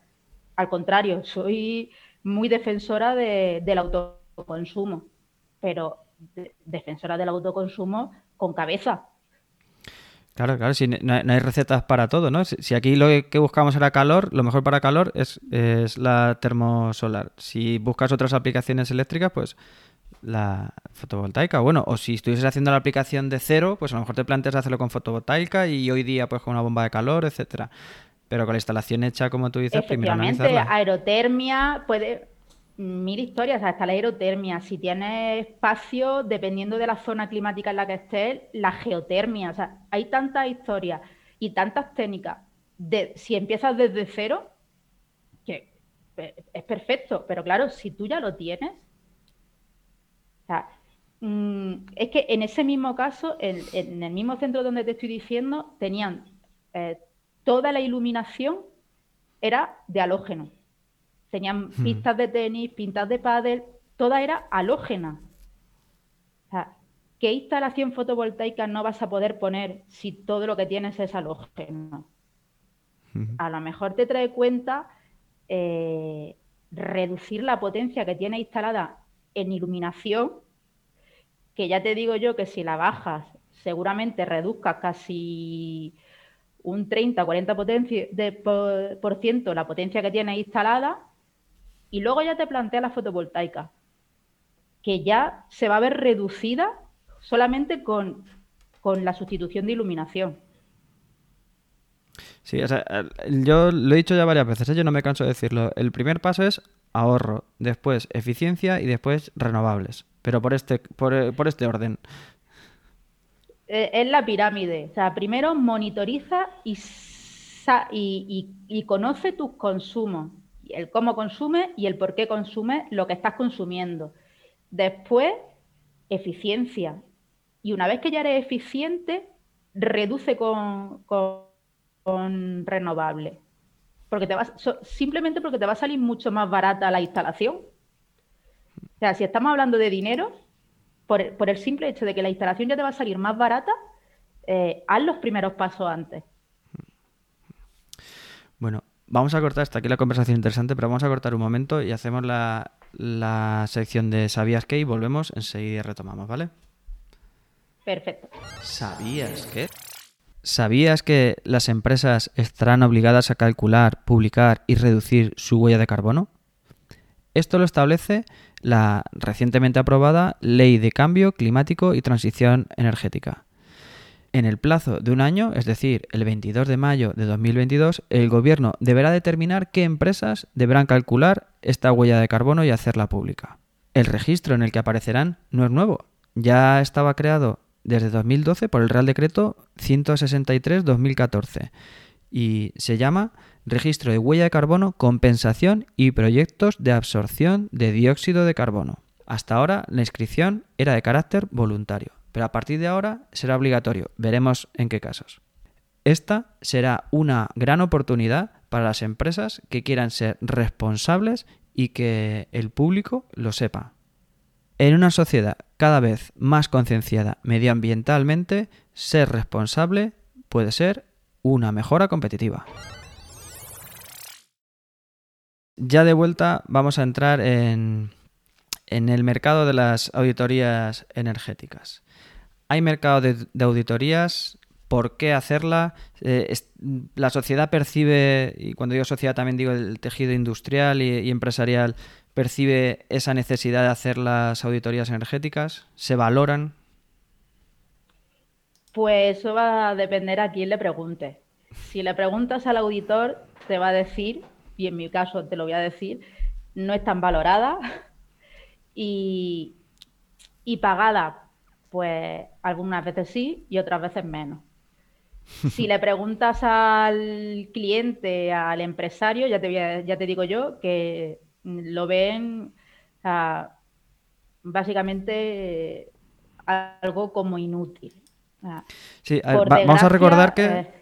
Al contrario, soy muy defensora del autoconsumo, pero defensora del autoconsumo con cabeza. Claro, si no hay recetas para todo, ¿no? Si aquí lo que buscamos era calor, lo mejor para calor es la termosolar. Si buscas otras aplicaciones eléctricas, pues la fotovoltaica. Bueno, o si estuvieses haciendo la aplicación de cero, pues a lo mejor te planteas hacerlo con fotovoltaica y hoy día pues con una bomba de calor, etcétera. Pero con la instalación hecha, como tú dices, primero analizarla. Aerotermia, puede mil historias, hasta la aerotermia. Si tienes espacio, dependiendo de la zona climática en la que estés, la geotermia. O sea, hay tantas historias y tantas técnicas. Si empiezas desde cero, que es perfecto. Pero claro, si tú ya lo tienes... O sea, es que en ese mismo caso, en el mismo centro donde te estoy diciendo, tenían... toda la iluminación era de halógeno. Tenían pistas de tenis, pistas de pádel, toda era halógena. O sea, ¿qué instalación fotovoltaica no vas a poder poner si todo lo que tienes es halógeno? A lo mejor te trae cuenta reducir la potencia que tienes instalada en iluminación, que ya te digo yo que si la bajas seguramente reduzcas casi... un 30-40% la potencia que tienes instalada, y luego ya te plantea la fotovoltaica, que ya se va a ver reducida solamente con la sustitución de iluminación. Sí, o sea, yo lo he dicho ya varias veces, yo no me canso de decirlo. El primer paso es ahorro, después eficiencia y después renovables, pero por este orden. Es la pirámide. O sea, primero monitoriza y conoce tus consumos, el cómo consumes y el por qué consumes lo que estás consumiendo. Después, eficiencia. Y una vez que ya eres eficiente, reduce con renovables. Porque simplemente porque te va a salir mucho más barata la instalación. O sea, si estamos hablando de dinero... Por el simple hecho de que la instalación ya te va a salir más barata, haz los primeros pasos antes. Bueno, vamos a cortar hasta aquí la conversación interesante, pero vamos a cortar un momento y hacemos la sección de ¿Sabías qué? Y volvemos, enseguida retomamos, ¿vale? Perfecto. ¿Sabías qué? ¿Sabías que las empresas estarán obligadas a calcular, publicar y reducir su huella de carbono? Esto lo establece la recientemente aprobada Ley de Cambio Climático y Transición Energética. En el plazo de un año, es decir, el 22 de mayo de 2022, el Gobierno deberá determinar qué empresas deberán calcular esta huella de carbono y hacerla pública. El registro en el que aparecerán no es nuevo, ya estaba creado desde 2012 por el Real Decreto 163-2014 y se llama... Registro de huella de carbono, compensación y proyectos de absorción de dióxido de carbono. Hasta ahora la inscripción era de carácter voluntario, pero a partir de ahora será obligatorio. Veremos en qué casos. Esta será una gran oportunidad para las empresas que quieran ser responsables y que el público lo sepa. En una sociedad cada vez más concienciada medioambientalmente, ser responsable puede ser una mejora competitiva. Ya de vuelta vamos a entrar en el mercado de las auditorías energéticas. Hay mercado de auditorías, ¿por qué hacerla? La sociedad percibe, y cuando digo sociedad también digo el tejido industrial y empresarial, ¿percibe esa necesidad de hacer las auditorías energéticas? ¿Se valoran? Pues eso va a depender a quién le preguntes. Si le preguntas al auditor, te va a decir... y en mi caso te lo voy a decir, no es tan valorada y pagada, pues algunas veces sí y otras veces menos. Si le preguntas al cliente, al empresario, ya te digo yo que lo ven, o sea, básicamente algo como inútil. Sí, a ver, vamos a recordar que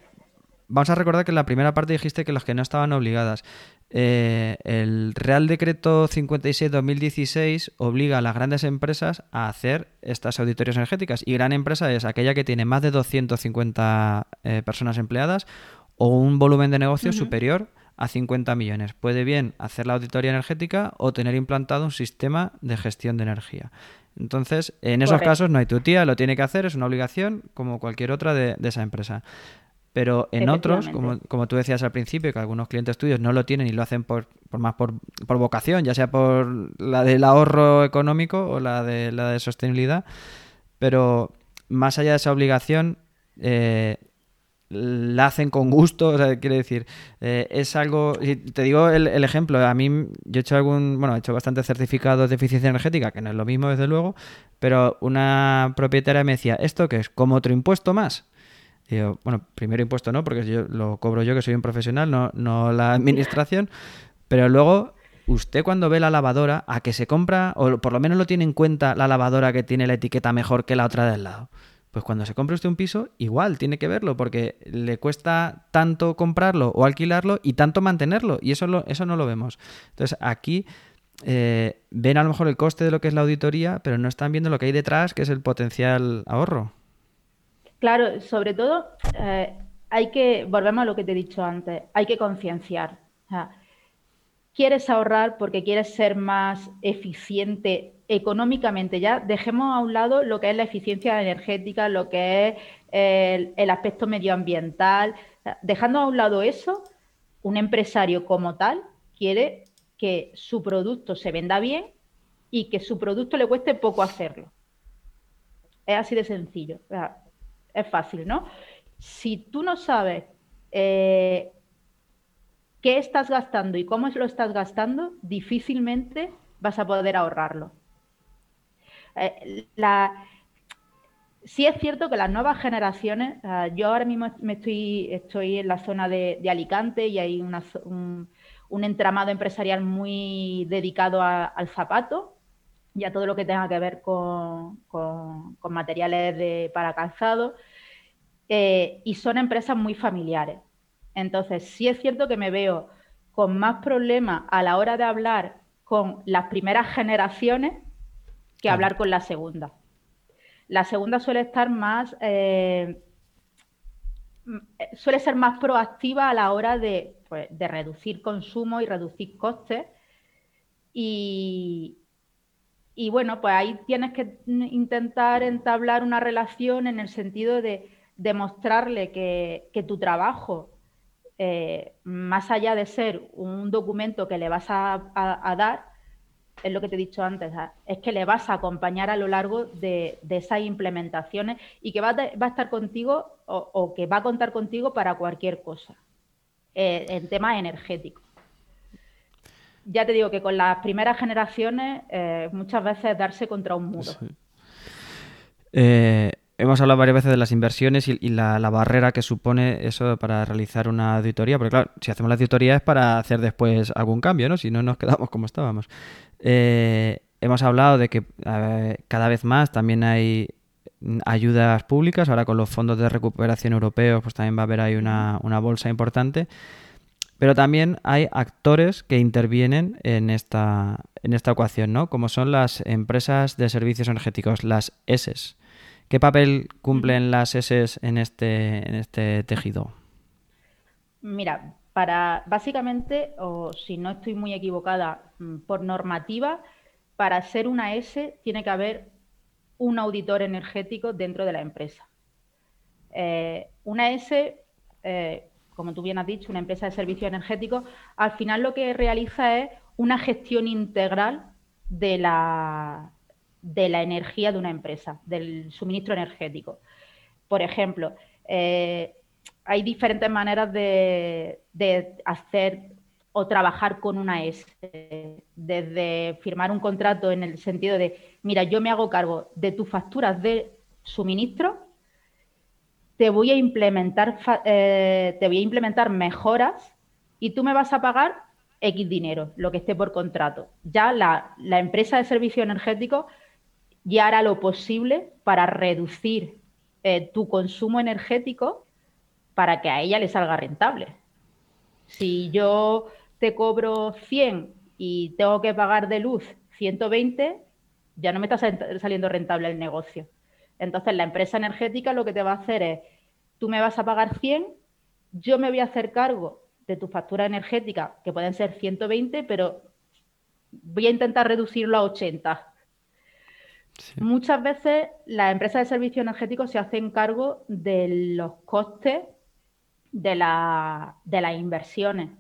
vamos a recordar que en la primera parte dijiste que las que no estaban obligadas. El Real Decreto 56-2016 obliga a las grandes empresas a hacer estas auditorías energéticas, y gran empresa es aquella que tiene más de 250 personas empleadas o un volumen de negocio superior a 50 millones. Puede bien hacer la auditoría energética o tener implantado un sistema de gestión de energía. Entonces, en esos casos no hay tutía, lo tiene que hacer, es una obligación como cualquier otra de esa empresa. Pero en otros, como tú decías al principio, que algunos clientes tuyos no lo tienen y lo hacen por vocación, ya sea por la del ahorro económico o la de sostenibilidad, pero más allá de esa obligación, la hacen con gusto, o sea, quiere decir, es algo... Si te digo el ejemplo, a mí yo he hecho bastantes certificados de eficiencia energética, que no es lo mismo desde luego, pero una propietaria me decía, ¿esto qué es? ¿Como otro impuesto más? Y yo, bueno, primero impuesto no, porque yo lo cobro yo, que soy un profesional, no la administración, pero luego usted cuando ve la lavadora, a que se compra, o por lo menos lo tiene en cuenta la lavadora que tiene la etiqueta mejor que la otra de al lado. Pues cuando se compre usted un piso, igual tiene que verlo, porque le cuesta tanto comprarlo o alquilarlo y tanto mantenerlo, y eso no lo vemos. Entonces aquí ven a lo mejor el coste de lo que es la auditoría, pero no están viendo lo que hay detrás, que es el potencial ahorro. Claro, sobre todo volvemos a lo que te he dicho antes, hay que concienciar. O sea, quieres ahorrar porque quieres ser más eficiente económicamente. Ya dejemos a un lado lo que es la eficiencia energética, lo que es el aspecto medioambiental. O sea, dejando a un lado eso, un empresario como tal quiere que su producto se venda bien y que su producto le cueste poco hacerlo. Es así de sencillo. O sea, es fácil, ¿no? Si tú no sabes qué estás gastando y cómo lo estás gastando, difícilmente vas a poder ahorrarlo. Sí es cierto que las nuevas generaciones, yo ahora mismo estoy en la zona de Alicante y hay un entramado empresarial muy dedicado al zapato, y a todo lo que tenga que ver con materiales para calzado, y son empresas muy familiares. Entonces, sí es cierto que me veo con más problemas a la hora de hablar con las primeras generaciones que hablar con la segunda. La segunda suele estar más... suele ser más proactiva a la hora de reducir consumo y reducir costes, y bueno, pues ahí tienes que intentar entablar una relación en el sentido de demostrarle que tu trabajo, más allá de ser un documento que le vas a dar, es lo que te he dicho antes, es que le vas a acompañar a lo largo de esas implementaciones y que va a estar contigo o que va a contar contigo para cualquier cosa, en temas energéticos. Ya te digo que con las primeras generaciones muchas veces darse contra un muro. Sí. Hemos hablado varias veces de las inversiones y la barrera que supone eso para realizar una auditoría, porque claro, si hacemos la auditoría es para hacer después algún cambio, ¿no? Si no nos quedamos como estábamos. Hemos hablado de que cada vez más también hay ayudas públicas, ahora con los fondos de recuperación europeos pues también va a haber ahí una bolsa importante. Pero también hay actores que intervienen en esta ecuación, ¿no? Como son las empresas de servicios energéticos, las ESES. ¿Qué papel cumplen las ESES en este tejido? Mira, básicamente, o si no estoy muy equivocada, por normativa, para ser una ESE tiene que haber un auditor energético dentro de la empresa. Una ESE... como tú bien has dicho, una empresa de servicios energéticos, al final lo que realiza es una gestión integral de la energía de una empresa, del suministro energético. Por ejemplo, hay diferentes maneras de hacer o trabajar con una ESE, desde firmar un contrato en el sentido de, mira, yo me hago cargo de tus facturas de suministro, te voy a implementar mejoras y tú me vas a pagar X dinero, lo que esté por contrato. Ya la empresa de servicios energéticos ya hará lo posible para reducir tu consumo energético para que a ella le salga rentable. Si yo te cobro 100 y tengo que pagar de luz 120, ya no me está saliendo rentable el negocio. Entonces, la empresa energética lo que te va a hacer es, tú me vas a pagar 100, yo me voy a hacer cargo de tus facturas energéticas, que pueden ser 120, pero voy a intentar reducirlo a 80. Sí. Muchas veces las empresas de servicios energéticos se hacen cargo de los costes de las inversiones.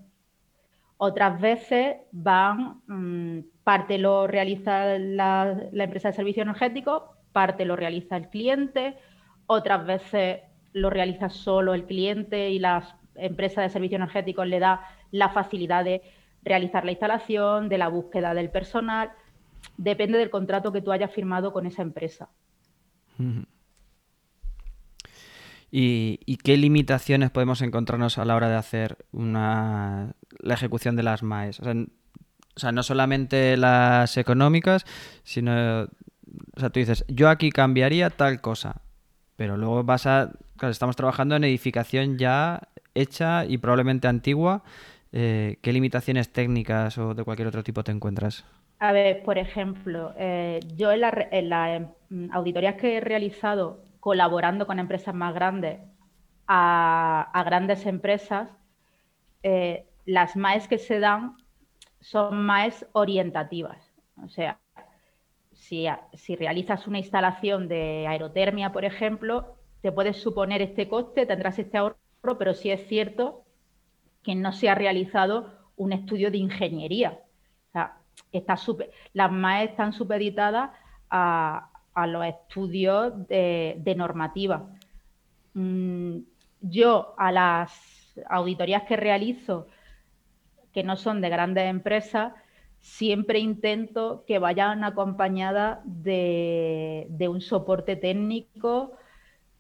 Otras veces van, parte lo realiza la empresa de servicios energéticos, parte lo realiza el cliente, otras veces lo realiza solo el cliente y las empresas de servicios energéticos le da la facilidad de realizar la instalación, de la búsqueda del personal. Depende del contrato que tú hayas firmado con esa empresa. ¿Y qué limitaciones podemos encontrarnos a la hora de hacer la ejecución de las MAEs? O sea, no solamente las económicas, sino... O sea, tú dices, yo aquí cambiaría tal cosa, pero luego Claro, estamos trabajando en edificación ya hecha y probablemente antigua. ¿Qué limitaciones técnicas o de cualquier otro tipo te encuentras? A ver, por ejemplo, yo en las auditorías que he realizado colaborando con empresas más grandes a grandes empresas, las MAEs que se dan son MAEs orientativas. O sea, si realizas una instalación de aerotermia, por ejemplo, te puedes suponer este coste, tendrás este ahorro, pero sí es cierto que no se ha realizado un estudio de ingeniería. O sea, las MAES están supeditadas a los estudios de normativa. Yo a las auditorías que realizo, que no son de grandes empresas, siempre intento que vayan acompañadas de un soporte técnico,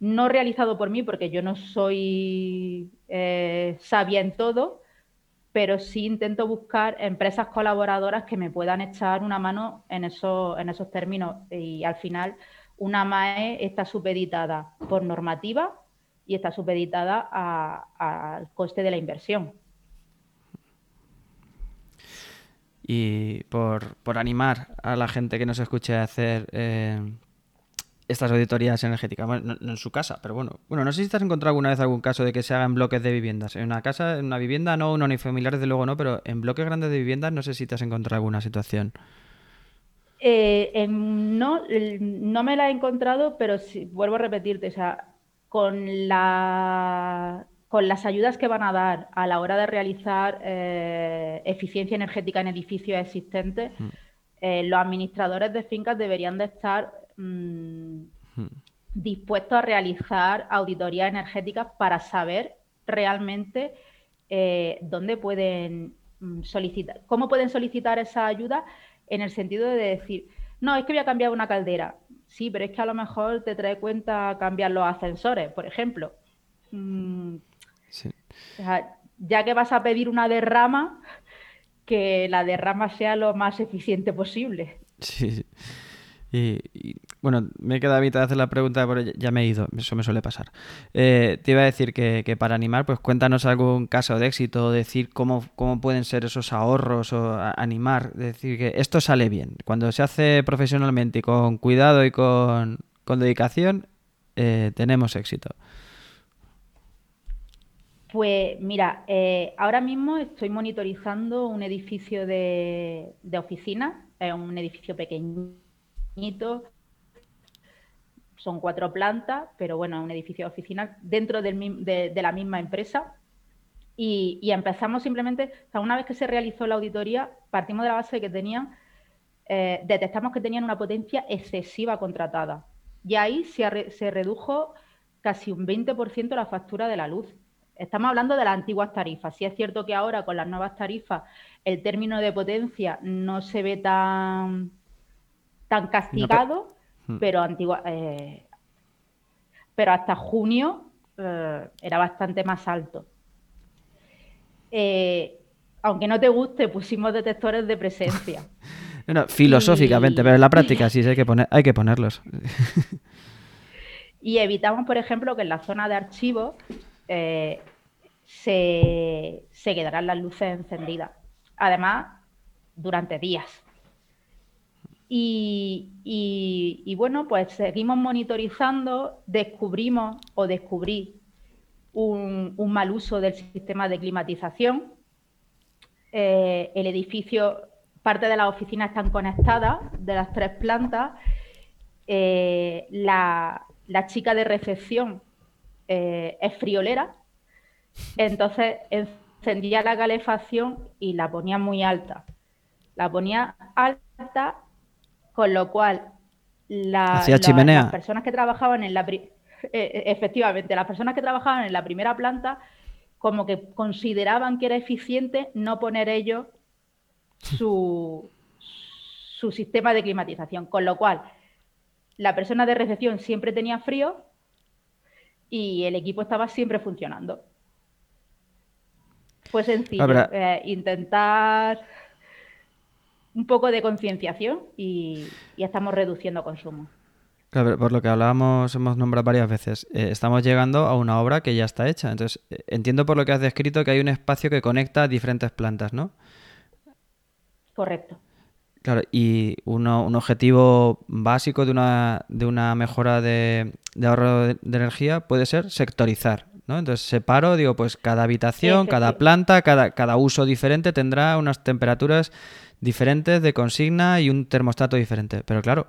no realizado por mí, porque yo no soy sabia en todo, pero sí intento buscar empresas colaboradoras que me puedan echar una mano en esos términos. Y al final, una MAE está supeditada por normativa y está supeditada al coste de la inversión. Y por animar a la gente que nos escuche a hacer estas auditorías energéticas, bueno, no en su casa, pero bueno, no sé si te has encontrado alguna vez algún caso de que se hagan bloques de viviendas. En una casa, en una vivienda no, en unifamiliares de luego no, pero en bloques grandes de viviendas no sé si te has encontrado alguna situación. No me la he encontrado, pero sí, vuelvo a repetirte, o sea, con las ayudas que van a dar a la hora de realizar eficiencia energética en edificios existentes, los administradores de fincas deberían de estar dispuestos a realizar auditorías energéticas para saber realmente dónde pueden solicitar, cómo pueden solicitar esa ayuda, en el sentido de decir, no, es que voy a cambiar una caldera, sí, pero es que a lo mejor te trae cuenta cambiar los ascensores, por ejemplo. Sí. O sea, ya que vas a pedir una derrama, que la derrama sea lo más eficiente posible. Sí, sí. Y bueno, me he quedado a mitad de hacer la pregunta, pero ya me he ido, eso me suele pasar. Te iba a decir que para animar, pues cuéntanos algún caso de éxito, decir cómo pueden ser esos ahorros, o animar, decir que esto sale bien. Cuando se hace profesionalmente y con cuidado y con dedicación, tenemos éxito. Pues mira, ahora mismo estoy monitorizando un edificio de oficina, un edificio pequeñito, son 4 plantas, pero bueno, un edificio de oficina dentro de la misma empresa. Y empezamos simplemente, o sea, una vez que se realizó la auditoría, partimos de la base de que detectamos que tenían una potencia excesiva contratada. Y ahí se redujo casi un 20% la factura de la luz. Estamos hablando de las antiguas tarifas. Sí es cierto que ahora, con las nuevas tarifas, el término de potencia no se ve tan castigado, no, pero hasta junio era bastante más alto. aunque no te guste, pusimos detectores de presencia. No, filosóficamente, pero en la práctica sí hay que ponerlos. Y evitamos, por ejemplo, que en la zona de archivos se quedaran las luces encendidas. Además, durante días. Y bueno, pues seguimos monitorizando, descubrí un mal uso del sistema de climatización. El edificio, parte de las oficinas están conectadas, de las 3 plantas. La chica de recepción es friolera, entonces encendía la calefacción y la ponía muy alta. La ponía alta, con lo cual las personas que trabajaban en las personas que trabajaban en la primera planta como que consideraban que era eficiente no poner ellos su sistema de climatización, con lo cual la persona de recepción siempre tenía frío y el equipo estaba siempre funcionando. Fue sencillo, intentar un poco de concienciación y estamos reduciendo consumo. Claro, por lo que hablábamos, hemos nombrado varias veces, estamos llegando a una obra que ya está hecha. Entonces, entiendo por lo que has descrito que hay un espacio que conecta diferentes plantas, ¿no? Correcto. Claro, y un objetivo básico de una mejora de ahorro de energía puede ser sectorizar, ¿no? Entonces separo, digo, pues cada habitación, cada planta, cada uso diferente tendrá unas temperaturas diferentes de consigna y un termostato diferente. Pero claro,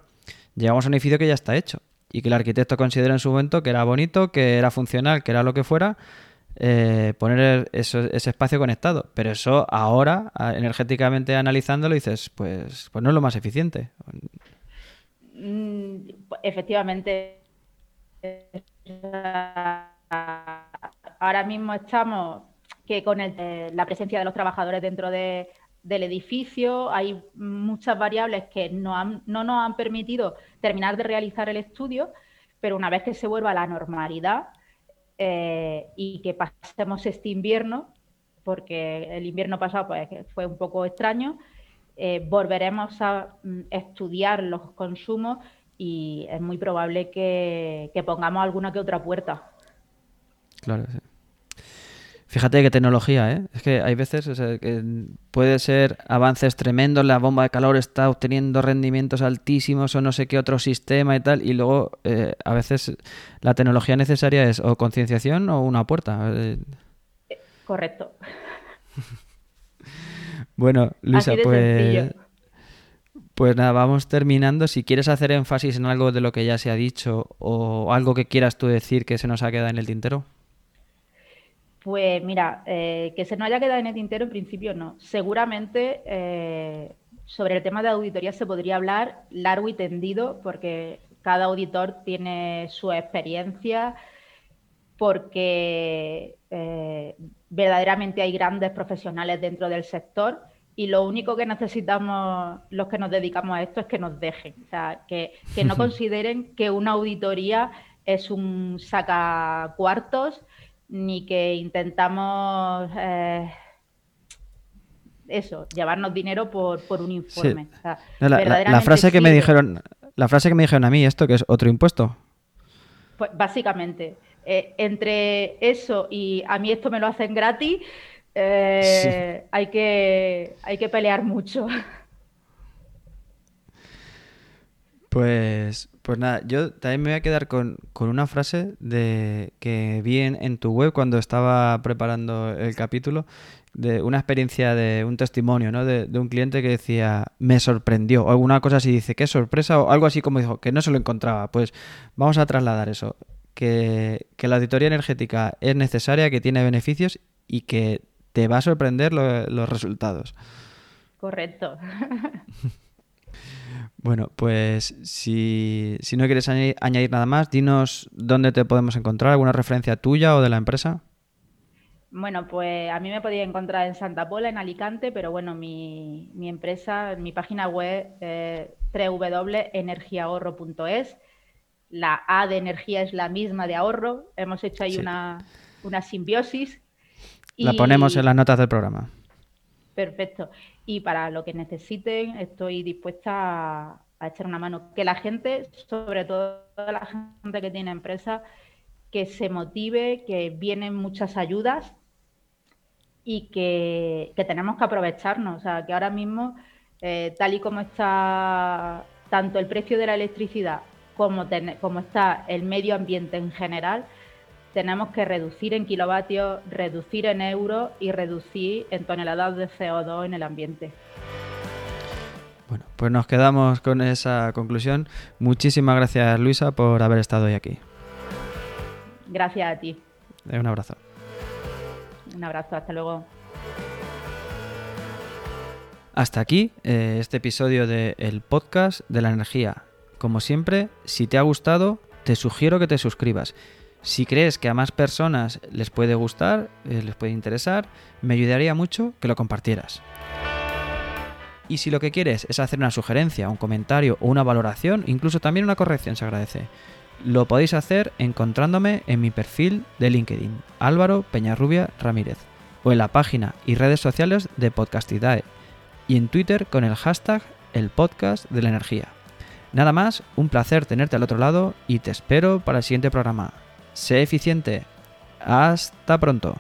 llegamos a un edificio que ya está hecho y que el arquitecto considera en su momento que era bonito, que era funcional, que era lo que fuera, poner ese espacio conectado, pero eso ahora energéticamente analizándolo dices pues no es lo más eficiente. Efectivamente, ahora mismo estamos que con la presencia de los trabajadores dentro del edificio hay muchas variables que no nos han permitido terminar de realizar el estudio, pero una vez que se vuelva a la normalidad y que pasemos este invierno, porque el invierno pasado pues, fue un poco extraño, volveremos a estudiar los consumos y es muy probable que pongamos alguna que otra puerta. Claro, sí. Fíjate qué tecnología, ¿eh? Es que hay veces, o sea, que puede ser avances tremendos, la bomba de calor está obteniendo rendimientos altísimos o no sé qué otro sistema y tal, y luego a veces la tecnología necesaria es o concienciación o una puerta. Correcto. Bueno, Luisa, pues nada, vamos terminando. Si quieres hacer énfasis en algo de lo que ya se ha dicho o algo que quieras tú decir que se nos ha quedado en el tintero. Pues mira, que se nos haya quedado en el tintero en principio no. Seguramente sobre el tema de auditoría se podría hablar largo y tendido porque cada auditor tiene su experiencia, porque verdaderamente hay grandes profesionales dentro del sector y lo único que necesitamos los que nos dedicamos a esto es que nos dejen, o sea, que no consideren que una auditoría es un sacacuartos ni que intentamos llevarnos dinero por un informe. Sí. O sea, la frase que me dijeron, a mí, esto que es otro impuesto. Pues básicamente, entre eso y a mí esto me lo hacen gratis, sí. hay que pelear mucho. Pues nada, yo también me voy a quedar con una frase de que vi en tu web cuando estaba preparando el capítulo, de una experiencia, de un testimonio, ¿no? de un cliente que decía, me sorprendió, o alguna cosa así, dice, qué sorpresa, o algo así como dijo, que no se lo encontraba. Pues vamos a trasladar eso, que la auditoría energética es necesaria, que tiene beneficios y que te va a sorprender los resultados. Correcto. Bueno, pues si no quieres añadir nada más, dinos dónde te podemos encontrar, alguna referencia tuya o de la empresa. Bueno, pues a mí me podéis encontrar en Santa Pola, en Alicante, pero bueno, mi empresa, mi página web es www.energiahorro.es. La A de energía es la misma de ahorro, hemos hecho ahí una simbiosis. La ponemos en las notas del programa. Perfecto. Y para lo que necesiten, estoy dispuesta a echar una mano. Que la gente, sobre todo la gente que tiene empresas, que se motive, que vienen muchas ayudas y que tenemos que aprovecharnos. O sea, que ahora mismo, tal y como está tanto el precio de la electricidad como está el medio ambiente en general, tenemos que reducir en kilovatios, reducir en euros y reducir en toneladas de CO2 en el ambiente. Bueno, pues nos quedamos con esa conclusión. Muchísimas gracias, Luisa, por haber estado hoy aquí. Gracias a ti. Un abrazo. Un abrazo, hasta luego. Hasta aquí este episodio de El Podcast de la Energía. Como siempre, si te ha gustado, te sugiero que te suscribas. Si crees que a más personas les puede gustar, les puede interesar, me ayudaría mucho que lo compartieras. Y si lo que quieres es hacer una sugerencia, un comentario o una valoración, incluso también una corrección se agradece. Lo podéis hacer encontrándome en mi perfil de LinkedIn, Álvaro Peñarrubia Ramírez, o en la página y redes sociales de Podcastidae, y en Twitter con el hashtag El Podcast de la Energía. Nada más, un placer tenerte al otro lado y te espero para el siguiente programa. Sé eficiente. Hasta pronto.